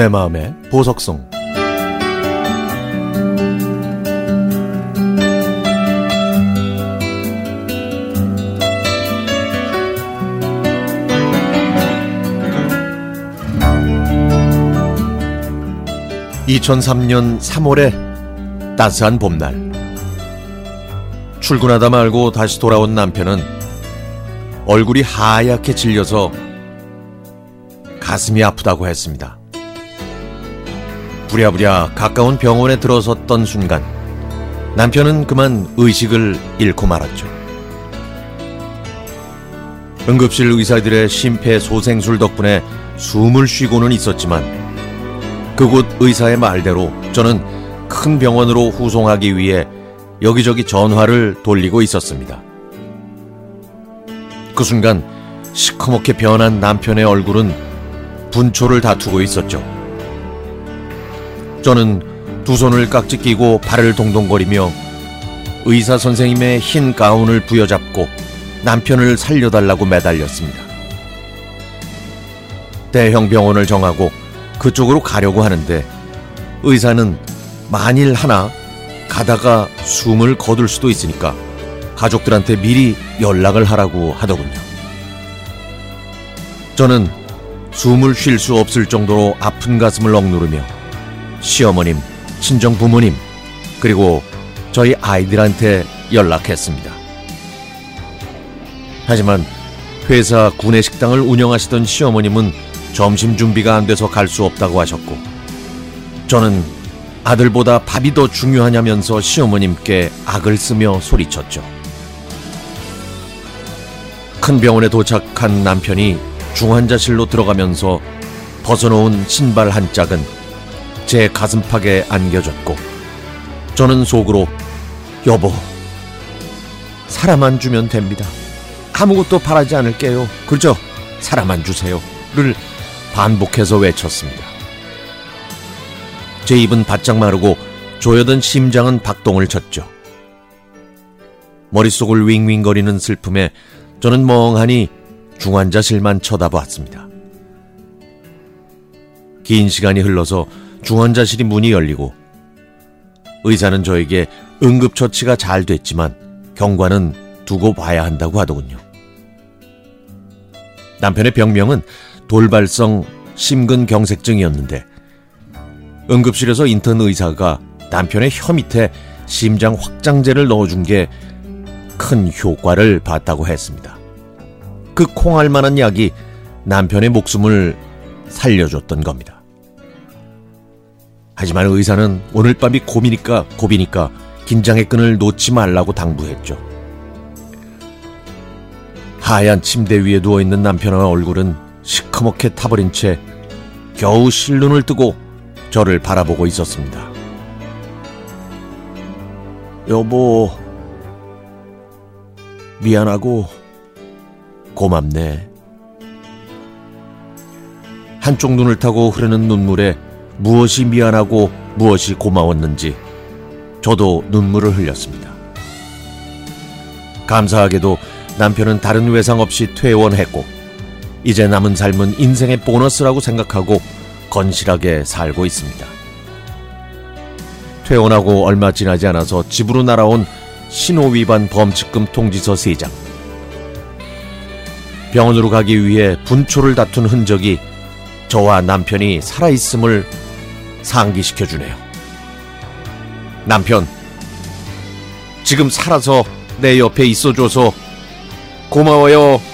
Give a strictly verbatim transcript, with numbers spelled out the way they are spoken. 내 마음의 보석송. 이천삼 년 삼월의 따스한 봄날, 출근하다 말고 다시 돌아온 남편은 얼굴이 하얗게 질려서 가슴이 아프다고 했습니다. 부랴부랴 가까운 병원에 들어섰던 순간 남편은 그만 의식을 잃고 말았죠. 응급실 의사들의 심폐소생술 덕분에 숨을 쉬고는 있었지만, 그곳 의사의 말대로 저는 큰 병원으로 후송하기 위해 여기저기 전화를 돌리고 있었습니다. 그 순간 시커멓게 변한 남편의 얼굴은 분초를 다투고 있었죠. 저는 두 손을 깍지 끼고 발을 동동거리며 의사 선생님의 흰 가운을 부여잡고 남편을 살려달라고 매달렸습니다. 대형 병원을 정하고 그쪽으로 가려고 하는데, 의사는 만일 하나 가다가 숨을 거둘 수도 있으니까 가족들한테 미리 연락을 하라고 하더군요. 저는 숨을 쉴 수 없을 정도로 아픈 가슴을 억누르며 시어머님, 친정부모님, 그리고 저희 아이들한테 연락했습니다. 하지만 회사 구내식당을 운영하시던 시어머님은 점심 준비가 안 돼서 갈 수 없다고 하셨고, 저는 아들보다 밥이 더 중요하냐면서 시어머님께 악을 쓰며 소리쳤죠. 큰 병원에 도착한 남편이 중환자실로 들어가면서 벗어놓은 신발 한 짝은 제 가슴팍에 안겨졌고, 저는 속으로 여보, 사람만 주면 됩니다. 아무것도 바라지 않을게요. 그저 사람만 주세요를 반복해서 외쳤습니다. 제 입은 바짝 마르고 조여든 심장은 박동을 쳤죠. 머릿속을 윙윙거리는 슬픔에 저는 멍하니 중환자실만 쳐다보았습니다. 긴 시간이 흘러서 중환자실이 문이 열리고, 의사는 저에게 응급처치가 잘 됐지만 경과는 두고 봐야 한다고 하더군요. 남편의 병명은 돌발성 심근경색증이었는데, 응급실에서 인턴 의사가 남편의 혀 밑에 심장 확장제를 넣어준 게 큰 효과를 봤다고 했습니다. 그 콩알만한 약이 남편의 목숨을 살려줬던 겁니다. 하지만 의사는 오늘 밤이 고비니까 고비니까 긴장의 끈을 놓지 말라고 당부했죠. 하얀 침대 위에 누워있는 남편의 얼굴은 시커멓게 타버린 채 겨우 실눈을 뜨고 저를 바라보고 있었습니다. 여보, 미안하고 고맙네. 한쪽 눈을 타고 흐르는 눈물에 무엇이 미안하고 무엇이 고마웠는지 저도 눈물을 흘렸습니다. 감사하게도 남편은 다른 외상 없이 퇴원했고, 이제 남은 삶은 인생의 보너스라고 생각하고 건실하게 살고 있습니다. 퇴원하고 얼마 지나지 않아서 집으로 날아온 신호위반 범칙금 통지서 세 장, 병원으로 가기 위해 분초를 다툰 흔적이 저와 남편이 살아있음을 상기시켜주네요. 남편, 지금 살아서 내 옆에 있어줘서 고마워요.